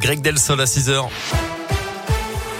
Greg Delsol à 6h.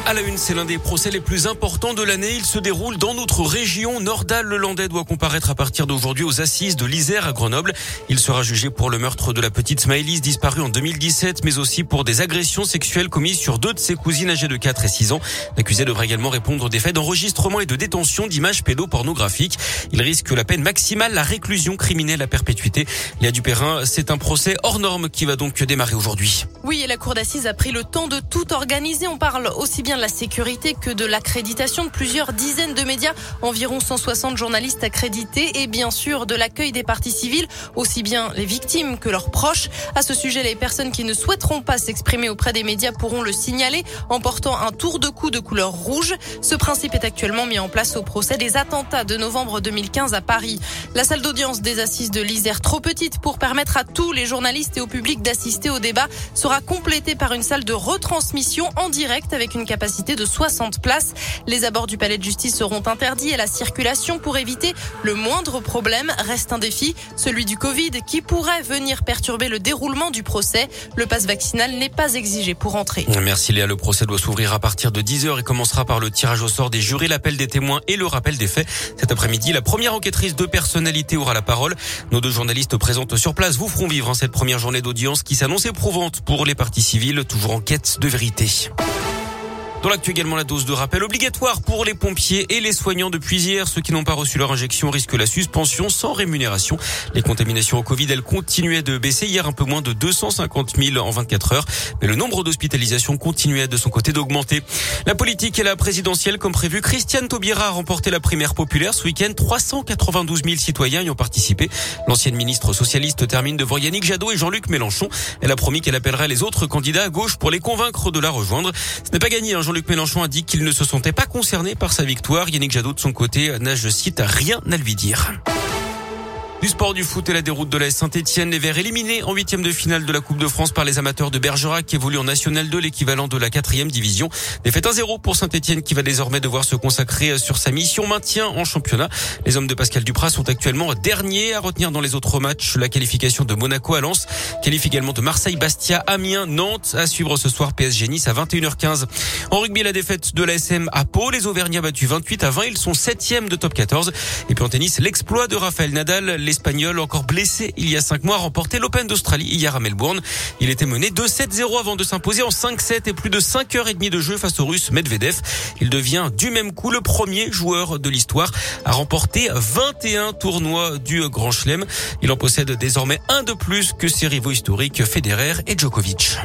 À la une, c'est l'un des procès les plus importants de l'année. Il se déroule dans notre région. Nordahl-Lelandais doit comparaître à partir d'aujourd'hui aux assises de l'Isère à Grenoble. Il sera jugé pour le meurtre de la petite Maëlys, disparue en 2017, mais aussi pour des agressions sexuelles commises sur deux de ses cousines âgées de 4 et 6 ans. L'accusé devra également répondre des faits d'enregistrement et de détention d'images pédopornographiques. Il risque la peine maximale, la réclusion criminelle à perpétuité. Léa Dupérin, c'est un procès hors norme qui va donc démarrer aujourd'hui. Oui, et la cour d'assises a pris le temps de tout organiser. On parle aussi bien de la sécurité que de l'accréditation de plusieurs dizaines de médias, environ 160 journalistes accrédités et bien sûr de l'accueil des parties civiles, aussi bien les victimes que leurs proches. À ce sujet, les personnes qui ne souhaiteront pas s'exprimer auprès des médias pourront le signaler en portant un tour de cou de couleur rouge. Ce principe est actuellement mis en place au procès des attentats de novembre 2015 à Paris. La salle d'audience des assises de l'Isère, trop petite pour permettre à tous les journalistes et au public d'assister au débat, sera complétée par une salle de retransmission en direct avec une capacité de 60 places. Les abords du palais de justice seront interdits et la circulation pour éviter le moindre problème reste un défi, celui du Covid qui pourrait venir perturber le déroulement du procès. Le pass vaccinal n'est pas exigé pour entrer. Merci Léa. Le procès doit s'ouvrir à partir de 10h et commencera par le tirage au sort des jurés, l'appel des témoins et le rappel des faits. Cet après-midi, la première enquêtrice de personnalité aura la parole. Nos deux journalistes présentes sur place vous feront vivre cette première journée d'audience qui s'annonce éprouvante pour les parties civiles, toujours en quête de vérité. Dans l'actu également, la dose de rappel obligatoire pour les pompiers et les soignants depuis hier. Ceux qui n'ont pas reçu leur injection risquent la suspension sans rémunération. Les contaminations au Covid, elles continuaient de baisser. Hier, un peu moins de 250 000 en 24 heures. Mais le nombre d'hospitalisations continuait de son côté d'augmenter. La politique et la présidentielle, comme prévu, Christiane Taubira a remporté la primaire populaire. Ce week-end, 392 000 citoyens y ont participé. L'ancienne ministre socialiste termine devant Yannick Jadot et Jean-Luc Mélenchon. Elle a promis qu'elle appellerait les autres candidats à gauche pour les convaincre de la rejoindre. Ce n'est pas gagné, hein. Jean-Luc Mélenchon a dit qu'il ne se sentait pas concerné par sa victoire. Yannick Jadot, de son côté, n'a, je cite, rien à lui dire. Du sport, du foot et la déroute de l'AS Saint-Étienne, les Verts éliminés en 8e de finale de la Coupe de France par les amateurs de Bergerac qui évoluent en National 2, l'équivalent de la 4e division. Défaite 1-0 pour Saint-Étienne qui va désormais devoir se consacrer sur sa mission maintien en championnat. Les hommes de Pascal Dupraz sont actuellement derniers. À retenir dans les autres matchs, la qualification de Monaco à Lens, qualifie également de Marseille, Bastia, Amiens, Nantes. À suivre ce soir, PSG Nice à 21h15. En rugby, la défaite de la SM à Pau. Les Auvergnats battus 28-20. Ils sont 7e de top 14. Et puis en tennis, l'exploit de Raphaël Nadal. L'Espagnol, encore blessé il y a 5 mois, a remporté l'Open d'Australie hier à Melbourne. Il était mené 2-7-0 avant de s'imposer en 5-7 et plus de 5h30 de jeu face au Russe Medvedev. Il devient du même coup le premier joueur de l'histoire à remporter 21 tournois du Grand Chelem. Il en possède désormais un de plus que ses rivaux historiques Federer et Djokovic.